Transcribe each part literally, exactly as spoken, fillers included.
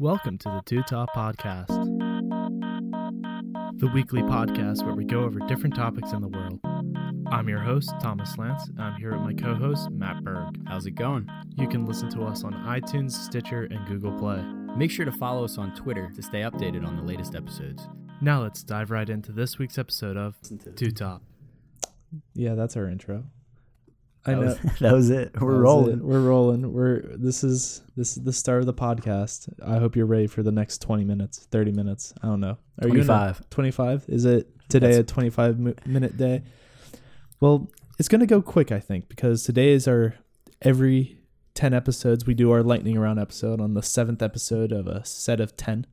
Welcome to the Two Top Podcast, the weekly podcast where we go over different topics in the world. I'm your host, Thomas Lance, and I'm here with my co-host, Matt Berg. How's it going? You can listen to us on iTunes, Stitcher, and Google Play. Make sure to follow us on Twitter to stay updated on the latest episodes. Now let's dive right into this week's episode of Two Top. Yeah, that's our intro. I know. That was, that was it. We're was rolling. It. We're rolling. We're this is this is the start of the podcast. I hope you're ready for the next twenty minutes, thirty minutes. I don't know. Are twenty-five. You twenty-five? Is it today That's a twenty-five minute day? Well, it's going to go quick, I think, because today is our every ten episodes we do our lightning round episode on the seventh episode of a set of ten.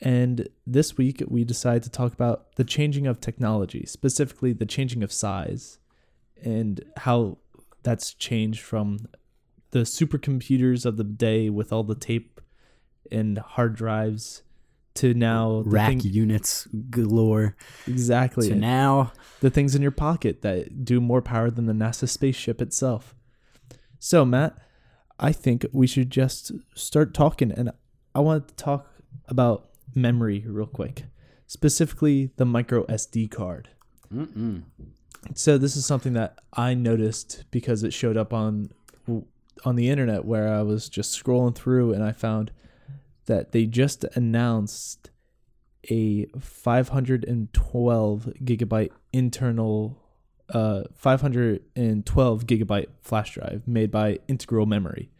And this week we decide to talk about the changing of technology, specifically the changing of size and how that's changed from the supercomputers of the day with all the tape and hard drives to now rack thing, units galore. Exactly. To now the things in your pocket that do more power than the NASA spaceship itself. So, Matt, I think we should just start talking, and I wanted to talk about memory real quick, specifically the micro S D card. Mm-mm. So this is something that I noticed because it showed up on on the internet where I was just scrolling through, and I found that they just announced a five hundred twelve gigabyte internal, uh, five hundred twelve gigabyte flash drive made by Integral Memory.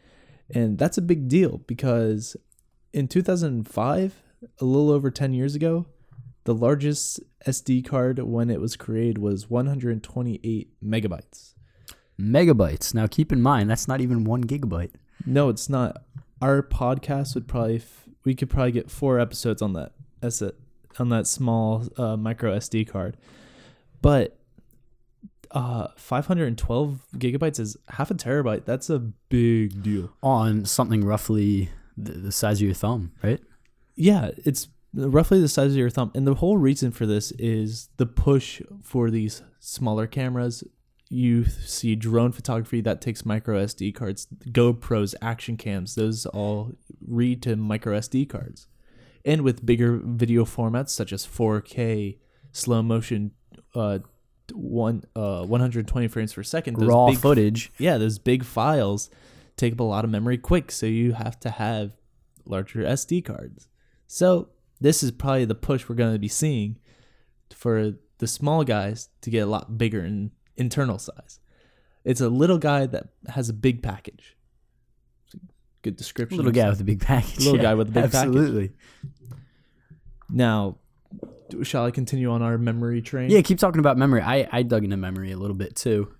And that's a big deal because in two thousand five, a little over ten years ago, the largest S D card when it was created was one hundred twenty-eight megabytes. Megabytes. Now, keep in mind, that's not even one gigabyte. No, it's not. Our podcast would probably, f- we could probably get four episodes on that, as a, on that small uh, micro S D card. But uh, five hundred twelve gigabytes is half a terabyte. That's a big deal. On something roughly the, the size of your thumb, right? Yeah, it's roughly the size of your thumb. And the whole reason for this is the push for these smaller cameras. You see drone photography that takes micro S D cards, GoPros, action cams, those all read to micro S D cards. And with bigger video formats such as four K, slow motion, uh, one uh, one hundred twenty frames per second, those raw big footage. Yeah, those big files take up a lot of memory quick, so you have to have larger S D cards. So this is probably the push we're going to be seeing for the small guys to get a lot bigger in internal size. It's a little guy that has a big package. It's a good description. Little guy with a big package. Little yeah, guy with a big absolutely. Package. Absolutely. Now, shall I continue on our memory train? Yeah, keep talking about memory. I, I dug into memory a little bit too.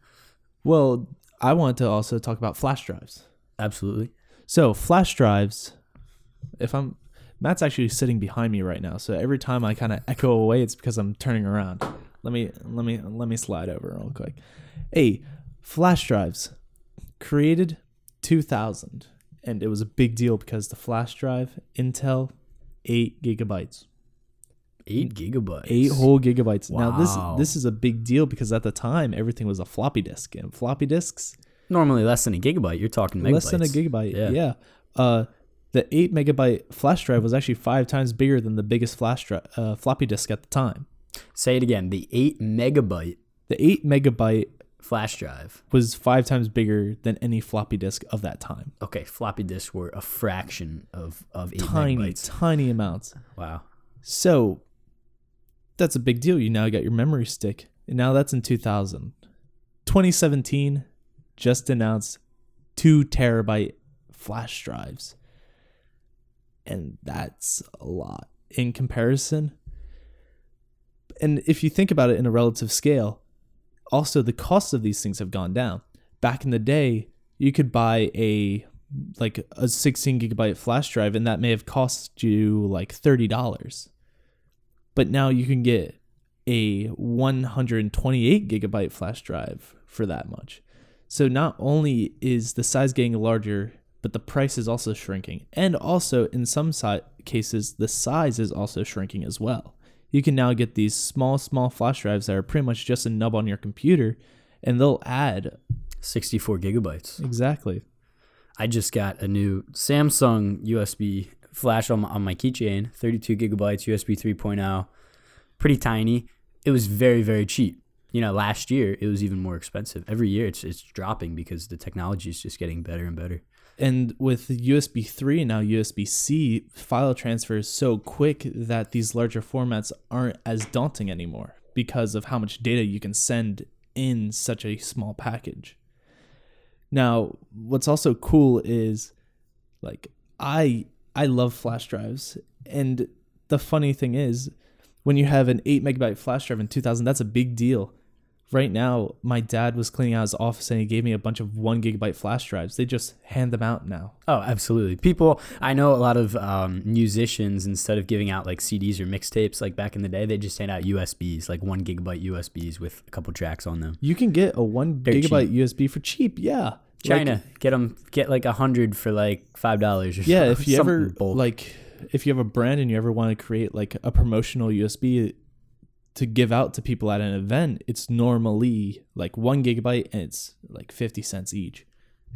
Well, I wanted to also talk about flash drives. Absolutely. So flash drives, if I'm... Matt's actually sitting behind me right now, so every time I kind of echo away, it's because I'm turning around. Let me let me let me slide over real quick. Hey, flash drives created two thousand, and it was a big deal because the flash drive, Intel, eight gigabytes, eight gigabytes, eight whole gigabytes. Wow. Now this this is a big deal because at the time everything was a floppy disk, and floppy disks normally less than a gigabyte. You're talking megabytes. Less than a gigabyte. Yeah. yeah. Uh, The eight megabyte flash drive was actually five times bigger than the biggest flash drive, uh, floppy disk at the time. Say it again. The eight megabyte. The eight megabyte flash drive was five times bigger than any floppy disk of that time. Okay, floppy disks were a fraction of of eight tiny, megabytes. Tiny, tiny amounts. Wow. So that's a big deal. You now got your memory stick, and now that's in two thousand, twenty seventeen. Just announced two terabyte flash drives. And that's a lot in comparison. And if you think about it in a relative scale, also the costs of these things have gone down. Back in the day, you could buy a like a sixteen gigabyte flash drive, and that may have cost you like thirty dollars. But now you can get a one hundred twenty-eight gigabyte flash drive for that much. So not only is the size getting larger, but the price is also shrinking. And also, in some si- cases, the size is also shrinking as well. You can now get these small, small flash drives that are pretty much just a nub on your computer, and they'll add sixty-four gigabytes. Exactly. I just got a new Samsung U S B flash on my, on my keychain, thirty-two gigabytes, U S B three point oh, pretty tiny. It was very, very cheap. You know, last year it was even more expensive. Every year it's it's dropping because the technology is just getting better and better. And with U S B three and now U S B C, file transfer is so quick that these larger formats aren't as daunting anymore because of how much data you can send in such a small package. Now, what's also cool is, like, I I love flash drives. And the funny thing is, when you have an eight megabyte flash drive in two thousand, that's a big deal. Right now, my dad was cleaning out his office and he gave me a bunch of one gigabyte flash drives. They just hand them out now. Oh, absolutely. People, I know a lot of um, musicians, instead of giving out like C Ds or mixtapes like back in the day, they just hand out U S Bs, like one gigabyte U S Bs with a couple tracks on them. You can get a one They're gigabyte cheap. U S B for cheap. Yeah. China, like, get them, get like a hundred for like five dollars or something. Yeah. If you ever bold. like, if you have a brand and you ever want to create like a promotional U S B to give out to people at an event, it's normally like one gigabyte and it's like fifty cents each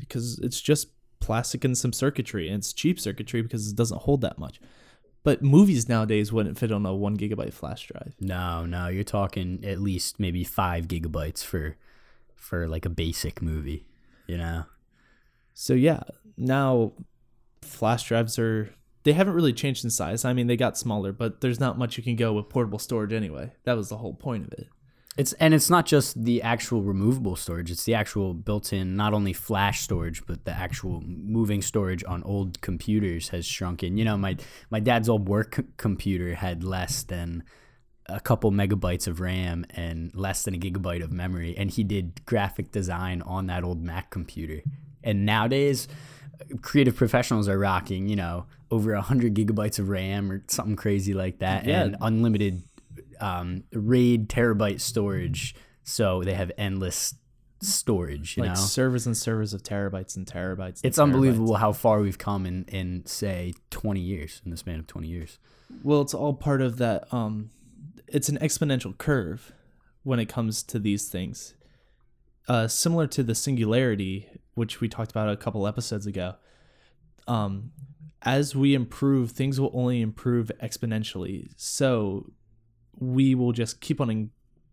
because it's just plastic and some circuitry, and it's cheap circuitry because it doesn't hold that much. But movies nowadays wouldn't fit on a one gigabyte flash drive. No, no, you're talking at least maybe five gigabytes for, for like a basic movie, you know? So yeah, now flash drives are, they haven't really changed in size. I mean, they got smaller, but there's not much you can go with portable storage anyway. That was the whole point of it. It's and it's not just the actual removable storage. It's the actual built-in, not only flash storage, but the actual moving storage on old computers has shrunken. You know, my, my dad's old work c- computer had less than a couple megabytes of RAM and less than a gigabyte of memory, and he did graphic design on that old Mac computer. And nowadays, creative professionals are rocking, you know, over one hundred gigabytes of RAM or something crazy like that, yeah. and unlimited um, RAID terabyte storage, so they have endless storage, you like know? servers and servers of terabytes and terabytes. And it's terabytes. Unbelievable how far we've come in, in, say, twenty years, in the span of twenty years. Well, it's all part of that. Um, it's an exponential curve when it comes to these things. Uh, similar to the singularity, which we talked about a couple episodes ago, um, as we improve, things will only improve exponentially. So we will just keep on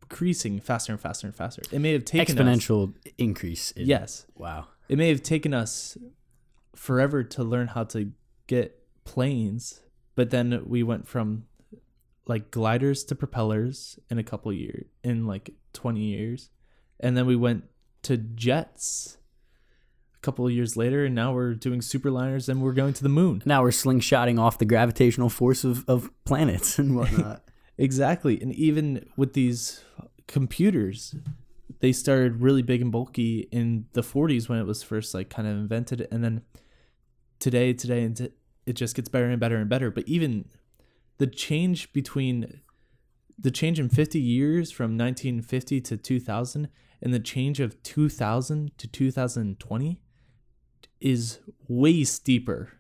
increasing faster and faster and faster. It may have taken exponential us, increase. In, yes. Wow. It may have taken us forever to learn how to get planes, but then we went from like gliders to propellers in a couple years, in like twenty years. And then we went to jets a couple of years later, and now we're doing superliners, and we're going to the moon. Now we're slingshotting off the gravitational force of, of planets and whatnot. Exactly. And even with these computers, they started really big and bulky in the forties when it was first like kind of invented. And then today, today, and t- it just gets better and better and better. But even the change between the change in fifty years from nineteen fifty to two thousand, and the change of two thousand to two thousand twenty is way steeper.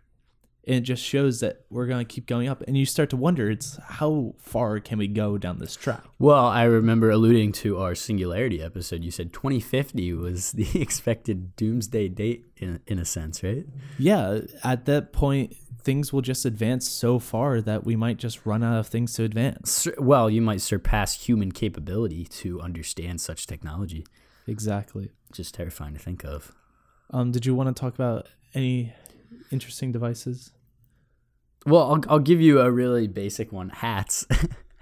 And it just shows that we're going to keep going up. And you start to wonder, it's how far can we go down this track? Well, I remember alluding to our singularity episode. You said twenty fifty was the expected doomsday date in, in a sense, right? Yeah. At that point, things will just advance so far that we might just run out of things to advance. Well, you might surpass human capability to understand such technology. Exactly. Just terrifying to think of. Um, did you want to talk about any interesting devices? Well, I'll, I'll give you a really basic one. Hats.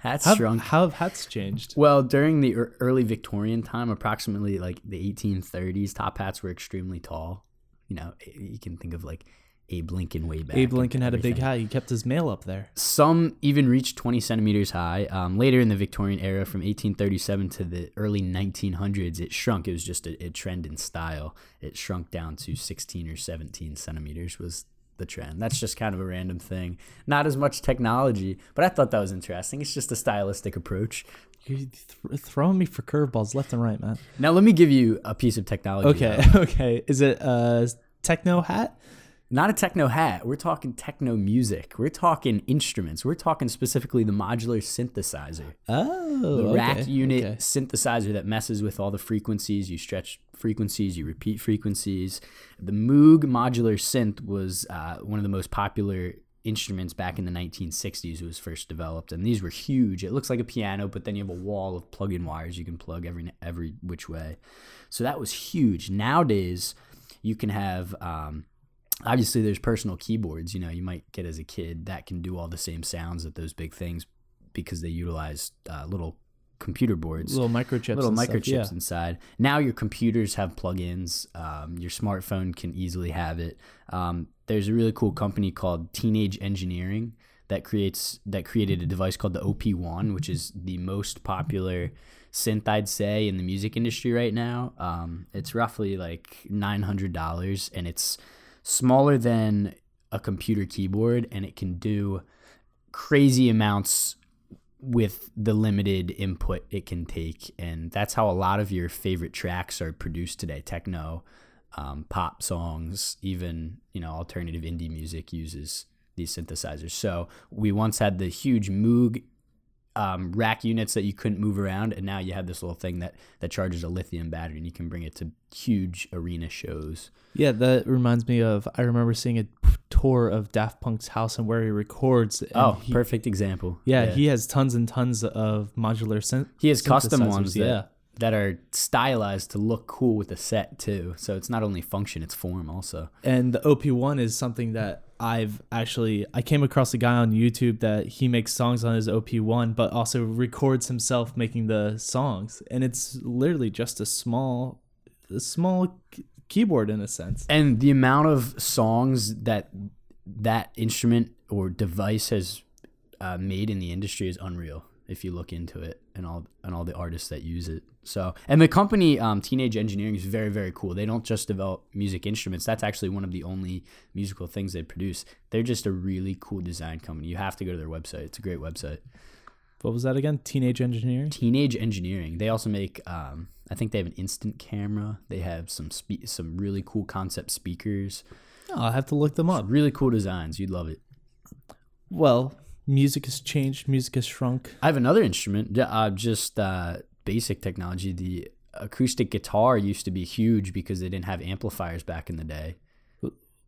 Hats how, shrunk. How have hats changed? Well, during the early Victorian time, approximately like the eighteen thirties, top hats were extremely tall. You know, you can think of like Abe Lincoln way back. Abe Lincoln had a big hat. He kept his mail up there. Some even reached twenty centimeters high. Um, later in the Victorian era, from eighteen thirty-seven to the early nineteen hundreds, it shrunk. It was just a, a trend in style. It shrunk down to sixteen or seventeen centimeters was the trend. That's just kind of a random thing. Not as much technology, but I thought that was interesting. It's just a stylistic approach. You're th- throwing me for curveballs left and right, man. Now, let me give you a piece of technology. Okay, though. Okay. Is it a techno hat? Not a techno hat. We're talking techno music. We're talking instruments. We're talking specifically the modular synthesizer. Oh, The okay, rack unit okay. synthesizer that messes with all the frequencies. You stretch frequencies, you repeat frequencies. The Moog modular synth was uh, one of the most popular instruments back in the nineteen sixties was first developed, and these were huge. It looks like a piano, but then you have a wall of plug-in wires you can plug every every which way. So that was huge. Nowadays, you can have um, obviously there's personal keyboards. You know, you might get as a kid that can do all the same sounds that those big things, because they utilize uh, little computer boards, little microchips, little microchips yeah. inside. Now your computers have plugins. Um, your smartphone can easily have it. Um, there's a really cool company called Teenage Engineering that creates that created a device called the O P one, which is the most popular synth, I'd say, in the music industry right now. Um, it's roughly like nine hundred dollars, and it's smaller than a computer keyboard, and it can do crazy amounts with the limited input it can take. And that's how a lot of your favorite tracks are produced today. Techno, um, pop songs, even, you know, alternative indie music uses these synthesizers. So we once had the huge Moog um, rack units that you couldn't move around, and now you have this little thing that, that charges a lithium battery, and you can bring it to huge arena shows. Yeah, that reminds me of, I remember seeing a tour of Daft Punk's house and where he records. And oh, he, perfect example. Yeah, yeah, he has tons and tons of modular synth. He has custom ones yeah. that, that are stylized to look cool with the set too. So it's not only function, it's form also. And the O P one is something that I've actually, I came across a guy on YouTube that he makes songs on his O P one, but also records himself making the songs. And it's literally just a small, a small keyboard in a sense. And the amount of songs that that instrument or device has uh, made in the industry is unreal if you look into it, and all and all the artists that use it. So, and the company um, Teenage Engineering is very, very cool. They don't just develop music instruments. That's actually one of the only musical things they produce. They're just a really cool design company. You have to go to their website. It's a great website. What was that again? Teenage Engineering? Teenage Engineering. They also make, um, I think they have an instant camera. They have some spe- some really cool concept speakers. Oh, I'll have to look them up. Some really cool designs. You'd love it. Well, music has changed. Music has shrunk. I have another instrument, uh, just uh, basic technology. The acoustic guitar used to be huge because they didn't have amplifiers back in the day.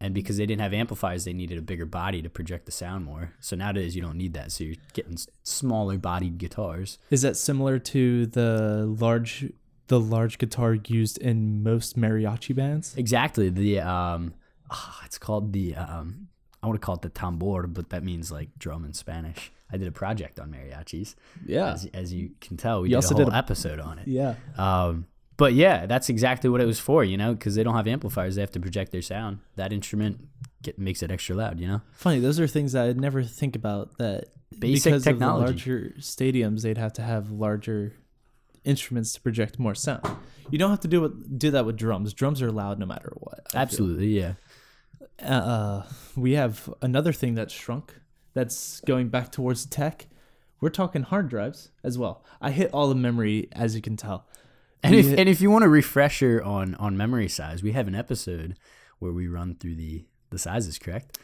And because they didn't have amplifiers, they needed a bigger body to project the sound more. So nowadays, you don't need that. So you're getting smaller bodied guitars. Is that similar to the large the large guitar used in most mariachi bands? Exactly. The um, oh, it's called the... Um, I want to call it the tambor, but that means like drum in Spanish. I did a project on mariachis. Yeah. As, as you can tell, we you did also a whole did a, episode on it. Yeah. Um, but yeah, that's exactly what it was for, you know, because they don't have amplifiers. They have to project their sound. That instrument get, makes it extra loud, you know? Funny, those are things that I'd never think about, that Basic because technology. Because of the larger stadiums, they'd have to have larger instruments to project more sound. You don't have to do, what, do that with drums. Drums are loud no matter what. I Absolutely, feel. yeah. Uh, we have another thing that's shrunk, that's going back towards tech. We're talking hard drives as well. I hit all the memory, as you can tell. And we if hit- and if you want a refresher on, on memory size, we have an episode where we run through the, the sizes, correct?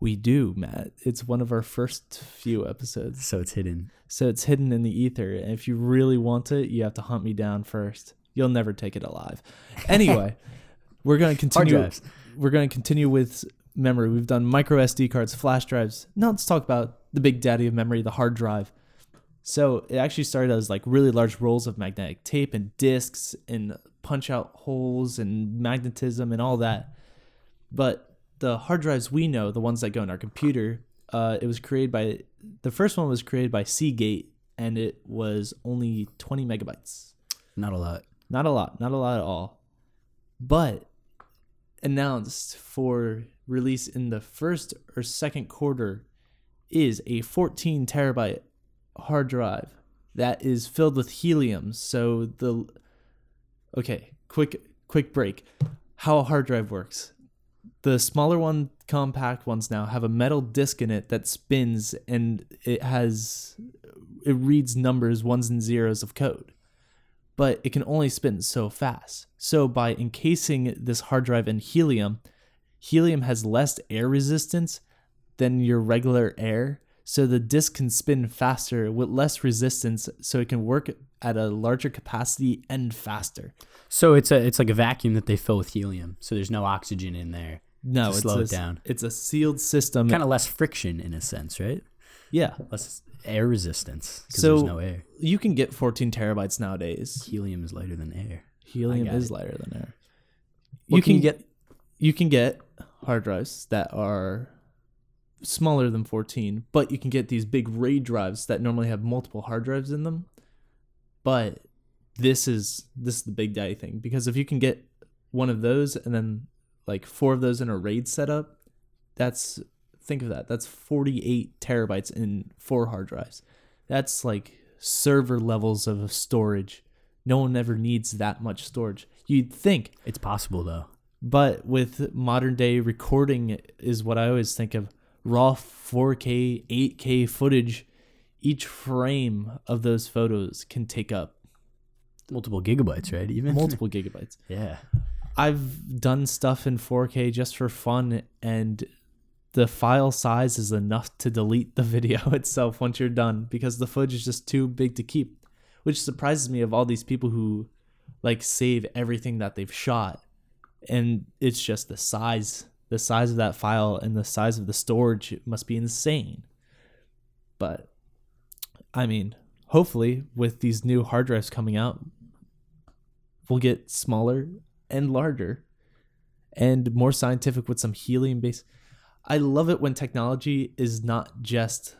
We do, Matt. It's one of our first few episodes. So it's hidden. So it's hidden in the ether. And if you really want it, you have to hunt me down first. You'll never take it alive. Anyway, we're going to continue. Hard drives. We're going to continue with memory. We've done micro S D cards, flash drives. Now let's talk about the big daddy of memory, the hard drive. So it actually started as like really large rolls of magnetic tape and discs and punch out holes and magnetism and all that. But the hard drives we know, the ones that go in our computer, uh, it was created by, the first one was created by Seagate, and it was only twenty megabytes. Not a lot. Not a lot. Not a lot at all. But announced for release in the first or second quarter is a fourteen terabyte hard drive that is filled with helium. So the okay, quick quick break. How a hard drive works. The smaller one, compact ones now have a metal disc in it that spins, and it has it reads numbers, ones and zeros of code. But it can only spin so fast. So by encasing this hard drive in helium, helium has less air resistance than your regular air. So the disk can spin faster with less resistance, so it can work at a larger capacity and faster. So it's a it's like a vacuum that they fill with helium. So there's no oxygen in there. no, to slow it's a, it down. It's a sealed system. Kind of less friction in a sense, right? Yeah. Less air resistance because so there's no air. You can get fourteen terabytes nowadays. Helium is lighter than air. Helium is it. lighter than air. Well, you can, can get you can get hard drives that are smaller than fourteen, but you can get these big RAID drives that normally have multiple hard drives in them. But this is this is the big daddy thing, because if you can get one of those and then like four of those in a RAID setup, that's think of that. That's forty-eight terabytes in four hard drives. That's like server levels of storage. No one ever needs that much storage. You'd think it's possible though. But with modern day recording is what I always think of. Raw four K, eight K footage, each frame of those photos can take up multiple gigabytes, right? Even multiple gigabytes. Yeah. I've done stuff in four K just for fun, and the file size is enough to delete the video itself once you're done because the footage is just too big to keep, which surprises me of all these people who like save everything that they've shot, and it's just the size The size of that file and the size of the storage must be insane. But, I mean, hopefully with these new hard drives coming out, we'll get smaller and larger and more scientific with some helium-based. I love it when technology is not just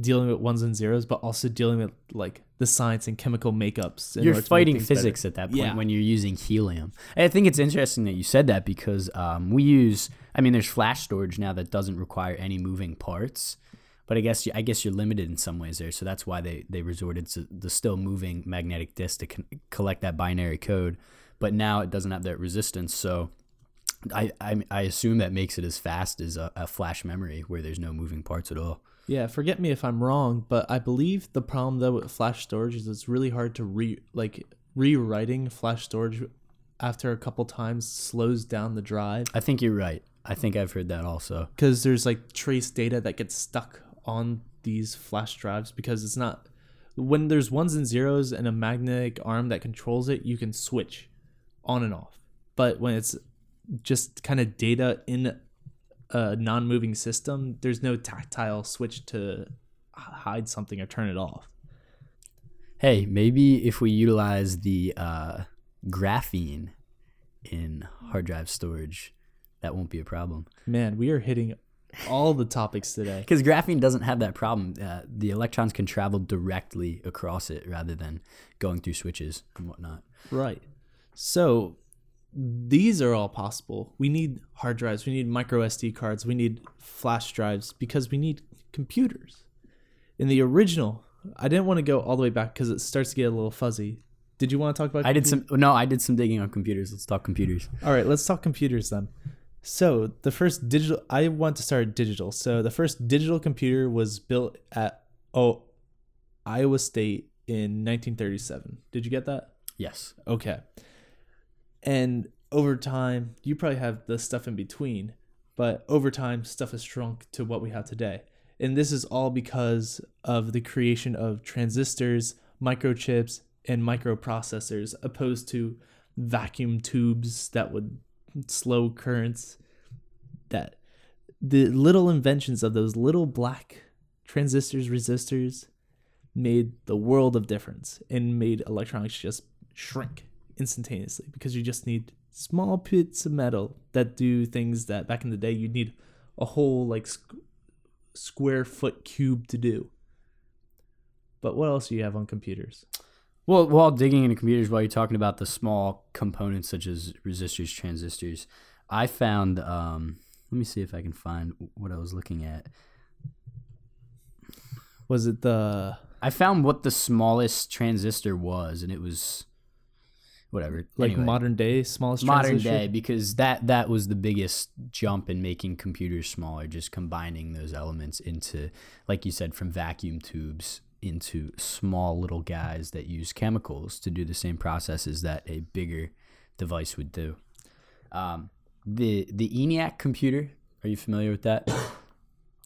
dealing with ones and zeros, but also dealing with like the science and chemical makeups. In you're fighting physics better. At that point yeah. when you're using helium. And I think it's interesting that you said that because um, we use, I mean, there's flash storage now that doesn't require any moving parts, but I guess, I guess you're limited in some ways there. So that's why they, they resorted to the still moving magnetic disk to con- collect that binary code, but now it doesn't have that resistance. So I, I, I assume that makes it as fast as a, a flash memory where there's no moving parts at all. Yeah, forget me if I'm wrong, but I believe the problem though with flash storage is it's really hard to re like rewriting flash storage after a couple times slows down the drive. I think you're right. I think I've heard that also. Because there's like trace data that gets stuck on these flash drives because it's not when there's ones and zeros and a magnetic arm that controls it, you can switch on and off. But when it's just kind of data in a non-moving system, there's no tactile switch to hide something or turn it off. Hey, maybe if we utilize the uh, graphene in hard drive storage, that won't be a problem. Man, we are hitting all the topics today. Because graphene doesn't have that problem. Uh, the electrons can travel directly across it rather than going through switches and whatnot. Right. So these are all possible. We need hard drives. We need micro S D cards. We need flash drives because we need computers. In the original, I didn't want to go all the way back because it starts to get a little fuzzy. Did you want to talk about? I computers? did some. No, I did some digging on computers. Let's talk computers. All right, let's talk computers then. So the first digital. I want to start digital. So the first digital computer was built at oh, Iowa State in nineteen thirty-seven. Did you get that? Yes. Okay. And over time, you probably have the stuff in between, but over time, stuff has shrunk to what we have today. And this is all because of the creation of transistors, microchips, and microprocessors, opposed to vacuum tubes that would slow currents. That the little inventions of those little black transistors, resistors, made the world of difference and made electronics just shrink instantaneously, because you just need small bits of metal that do things that back in the day you'd need a whole like squ- square foot cube to do. But what else do you have on computers? Well, while digging into computers, while you're talking about the small components such as resistors, transistors, I found um let me see if I can find what I was looking at. Was it the I found what the smallest transistor was, and it was whatever, like anyway, modern day smallest modern transistor? Day, because that that was the biggest jump in making computers smaller, just combining those elements into, like you said, from vacuum tubes into small little guys that use chemicals to do the same processes that a bigger device would do. um the the ENIAC computer, are you familiar with that?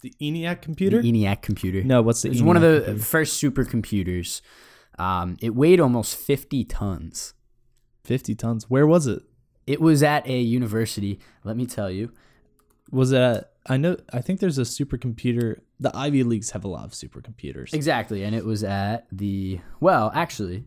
The ENIAC computer? The ENIAC computer. No, what's the It was ENIAC one of the computer? First supercomputers. Um it weighed almost fifty tons. Fifty tons. Where was it? It was at a university. Let me tell you. was that I know I think there's a supercomputer. The Ivy Leagues have a lot of supercomputers. Exactly, and it was at the well, actually,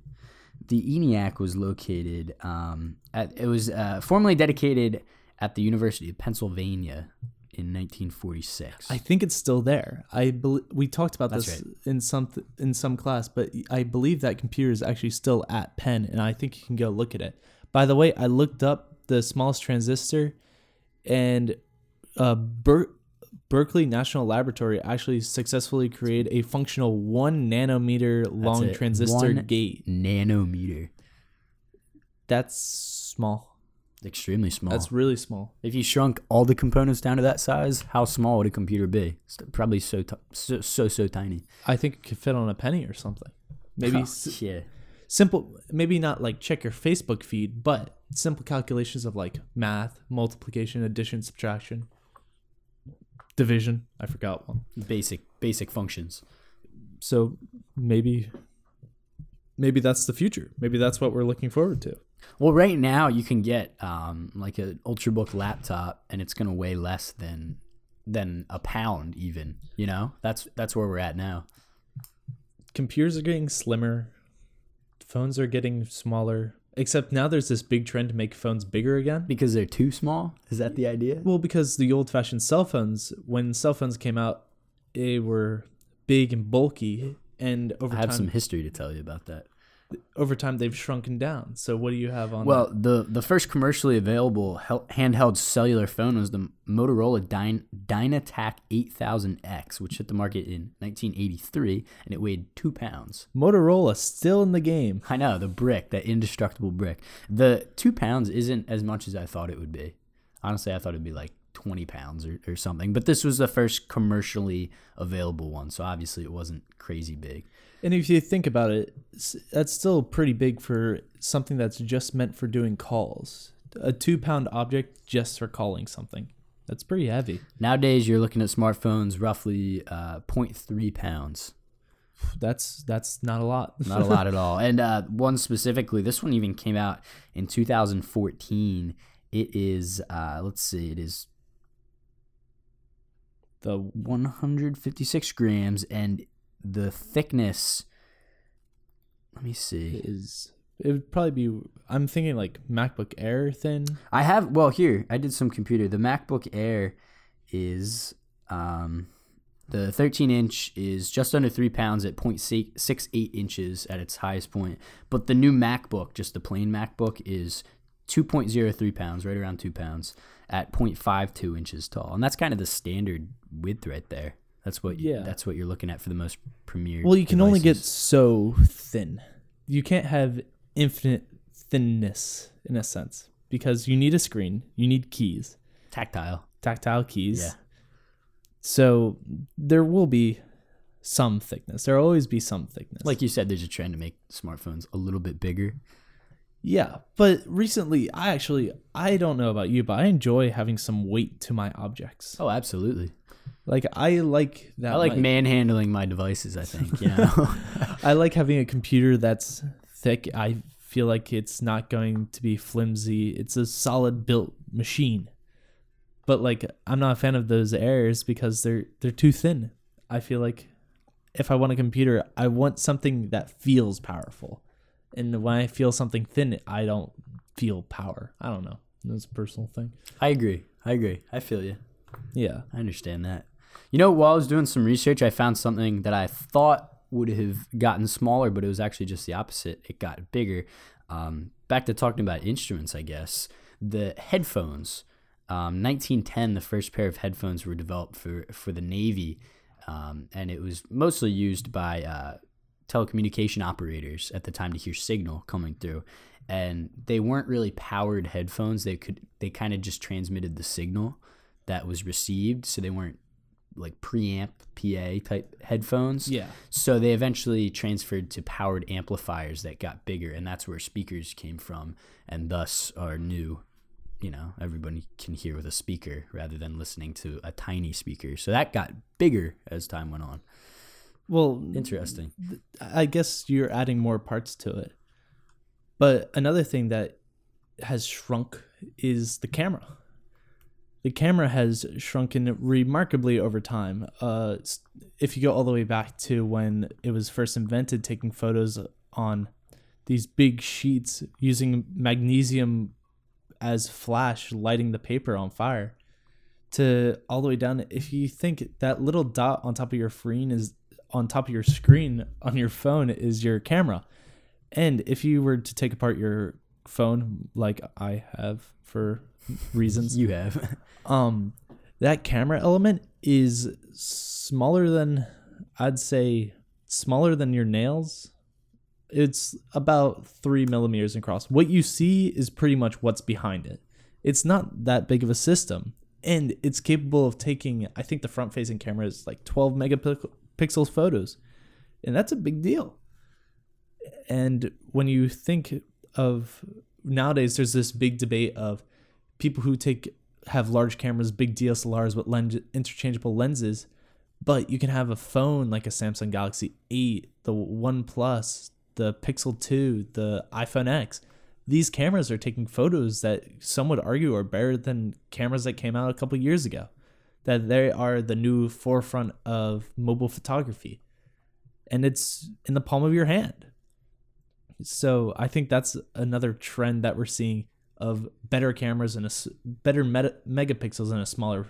the ENIAC was located. Um, at, it was uh, formerly dedicated at the University of Pennsylvania in nineteen forty-six. I think it's still there. I be- we talked about That's this right. in some th- in some class, but I believe that computer is actually still at Penn, and I think you can go look at it. By the way, I looked up the smallest transistor, and uh, Ber- Berkeley National Laboratory actually successfully created a functional one nanometer long transistor one gate. Nanometer. That's small. Extremely small. That's really small. If you shrunk all the components down to that size, how small would a computer be? It's probably so t- so, so so tiny. I think it could fit on a penny or something. Maybe. Oh, yeah. Simple, maybe not like check your Facebook feed, but simple calculations of like math, multiplication, addition, subtraction, division. I forgot one. Basic, basic functions. So maybe, maybe that's the future. Maybe that's what we're looking forward to. Well, right now you can get um, like an Ultrabook laptop, and it's going to weigh less than than a pound, even. You know, that's that's where we're at now. Computers are getting slimmer. Phones are getting smaller, except now there's this big trend to make phones bigger again. Because they're too small? Is that the idea? Well, because the old-fashioned cell phones, when cell phones came out, they were big and bulky. And over I have time, some history to tell you about that. Over time, they've shrunken down. So what do you have on well, that? Well, the, the first commercially available handheld cellular phone was the Motorola Dyn- DynaTAC eight thousand X, which hit the market in nineteen eighty-three, and it weighed two pounds. Motorola, still in the game. I know, the brick, that indestructible brick. The two pounds isn't as much as I thought it would be. Honestly, I thought it would be like twenty pounds or, or something. But this was the first commercially available one, so obviously it wasn't crazy big. And if you think about it, that's still pretty big for something that's just meant for doing calls. A two-pound object just for calling something. That's pretty heavy. Nowadays, you're looking at smartphones roughly uh, zero point three pounds. That's that's not a lot. Not a lot at all. And uh, one specifically, this one even came out in two thousand fourteen. It is, uh, let's see, it is the one hundred fifty-six grams and... The thickness, let me see. Is it would probably be, I'm thinking like MacBook Air thin. I have, well, here, I did some computer. The MacBook Air is, um, the thirteen inch is just under three pounds at zero point six eight inches at its highest point. But the new MacBook, just the plain MacBook, is two point zero three pounds, right around two pounds, at zero point five two inches tall. And that's kind of the standard width right there. That's what yeah. That's what you're looking at for the most premier. Well, you can devices. Only get so thin. You can't have infinite thinness in a sense because you need a screen. You need keys. Tactile. Tactile keys. Yeah. So there will be some thickness. There will always be some thickness. Like you said, there's a trend to make smartphones a little bit bigger. Yeah, but recently, I actually, I don't know about you, but I enjoy having some weight to my objects. Oh, absolutely. Like, I like that. I like light. manhandling my devices, I think, you know. I like having a computer that's thick. I feel like it's not going to be flimsy. It's a solid-built machine. But, like, I'm not a fan of those Airs because they're they're too thin. I feel like if I want a computer, I want something that feels powerful. And when I feel something thin, I don't feel power. I don't know. That's a personal thing. I agree. I agree. I feel you. Yeah. I understand that. You know, while I was doing some research, I found something that I thought would have gotten smaller, but it was actually just the opposite. It got bigger. Um, back to talking about instruments, I guess. The headphones. Um, nineteen ten, the first pair of headphones were developed for, for the Navy, um, and it was mostly used by uh, telecommunication operators at the time to hear signal coming through. And they weren't really powered headphones. They could they kind of just transmitted the signal that was received, so they weren't like preamp P A type headphones. Yeah. So they eventually transferred to powered amplifiers that got bigger, and that's where speakers came from, and thus are new. You know, everybody can hear with a speaker rather than listening to a tiny speaker. So that got bigger as time went on. Well, interesting. Th- I guess you're adding more parts to it. But another thing that has shrunk is the camera. The camera has shrunken remarkably over time. Uh, if you go all the way back to when it was first invented, taking photos on these big sheets using magnesium as flash, lighting the paper on fire, to all the way down. If you think that little dot on top of your screen is on top of your screen on your phone is your camera. And if you were to take apart your phone, like I have for reasons you have, um, that camera element is smaller than, I'd say smaller than your nails. It's about three millimeters in cross. What you see is pretty much what's behind it. It's not that big of a system, and it's capable of taking, I think the front facing camera is like twelve megapixels photos, and that's a big deal. And when you think of nowadays, there's this big debate of people who take have large cameras, big D S L Rs with lens, interchangeable lenses, but you can have a phone like a Samsung Galaxy eight, the OnePlus, the Pixel two, the iPhone X. These cameras are taking photos that some would argue are better than cameras that came out a couple years ago, that they are the new forefront of mobile photography, and it's in the palm of your hand. So I think that's another trend that we're seeing of better cameras and a better meta- megapixels in a smaller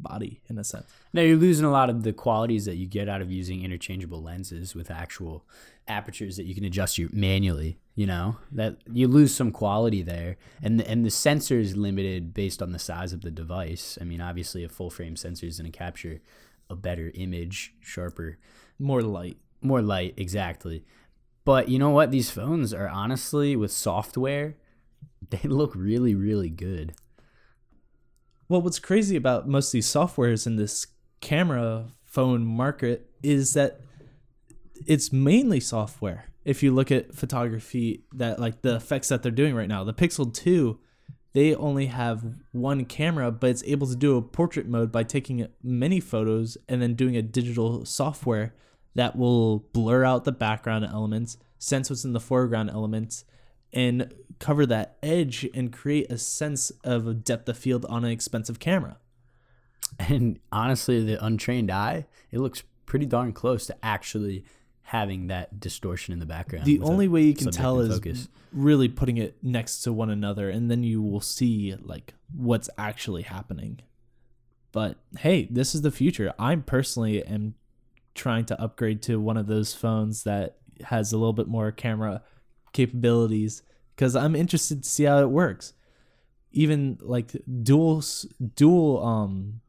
body, in a sense. Now you're losing a lot of the qualities that you get out of using interchangeable lenses with actual apertures that you can adjust your manually. You know that you lose some quality there, and the, and the sensor is limited based on the size of the device. I mean, obviously, a full frame sensor is going to capture a better image, sharper, more light, more light, exactly. But you know what? These phones are honestly, with software, they look really, really good. Well, what's crazy about most of these softwares in this camera phone market is that it's mainly software. If you look at photography, that like the effects that they're doing right now, the Pixel two, they only have one camera, but it's able to do a portrait mode by taking many photos and then doing a digital software that will blur out the background elements, sense what's in the foreground elements, and cover that edge and create a sense of a depth of field on an expensive camera. And honestly, the untrained eye, it looks pretty darn close to actually having that distortion in the background. The only way you can tell is focus. Really putting it next to one another, and then you will see like what's actually happening. But hey, this is the future. I personally am trying to upgrade to one of those phones that has a little bit more camera capabilities, because I'm interested to see how it works. Even like dual dual um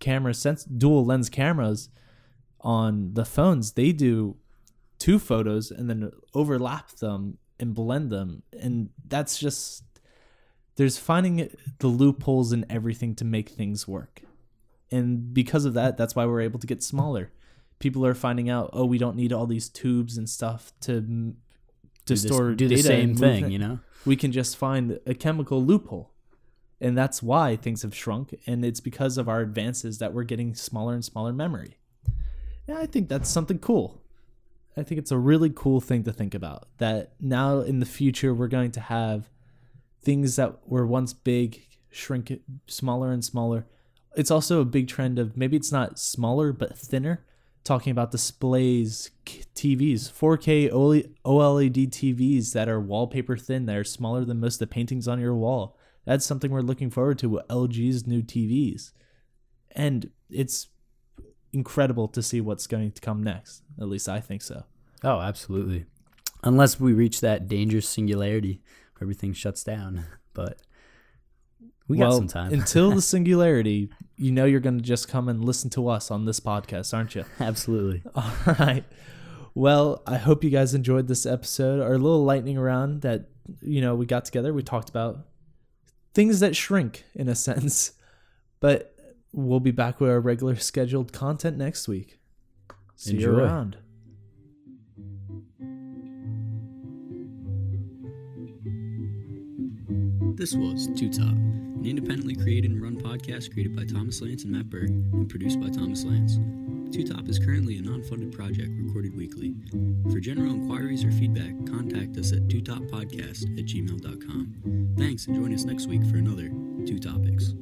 camera sense dual lens cameras on the phones, they do two photos and then overlap them and blend them, and that's just, there's finding the loopholes in everything to make things work. And because of that, that's why we're able to get smaller. People are finding out, oh, we don't need all these tubes and stuff to to store do the same thing, you know? We can just find a chemical loophole. And that's why things have shrunk, and it's because of our advances that we're getting smaller and smaller memory. And I think that's something cool. I think it's a really cool thing to think about, that now in the future we're going to have things that were once big shrink smaller and smaller. It's also a big trend of, maybe it's not smaller but thinner, talking about displays, T Vs, four K OLED T Vs that are wallpaper thin, that are smaller than most of the paintings on your wall. That's something we're looking forward to with L G's new T Vs. And it's incredible to see what's going to come next. At least I think so. Oh, absolutely. Unless we reach that dangerous singularity where everything shuts down. But we got well, some time. Until the singularity, you know you're going to just come and listen to us on this podcast, aren't you? Absolutely. All right. Well, I hope you guys enjoyed this episode, our little lightning round that, you know, we got together. We talked about things that shrink, in a sense. But we'll be back with our regular scheduled content next week. See Enjoy. you around. This was Two Top, an independently created and run podcast created by Thomas Lance and Matt Berg and produced by Thomas Lance. Two Top is currently a non-funded project recorded weekly. For general inquiries or feedback, contact us at two top podcast at gmail dot com. Thanks, and join us next week for another Two Topics.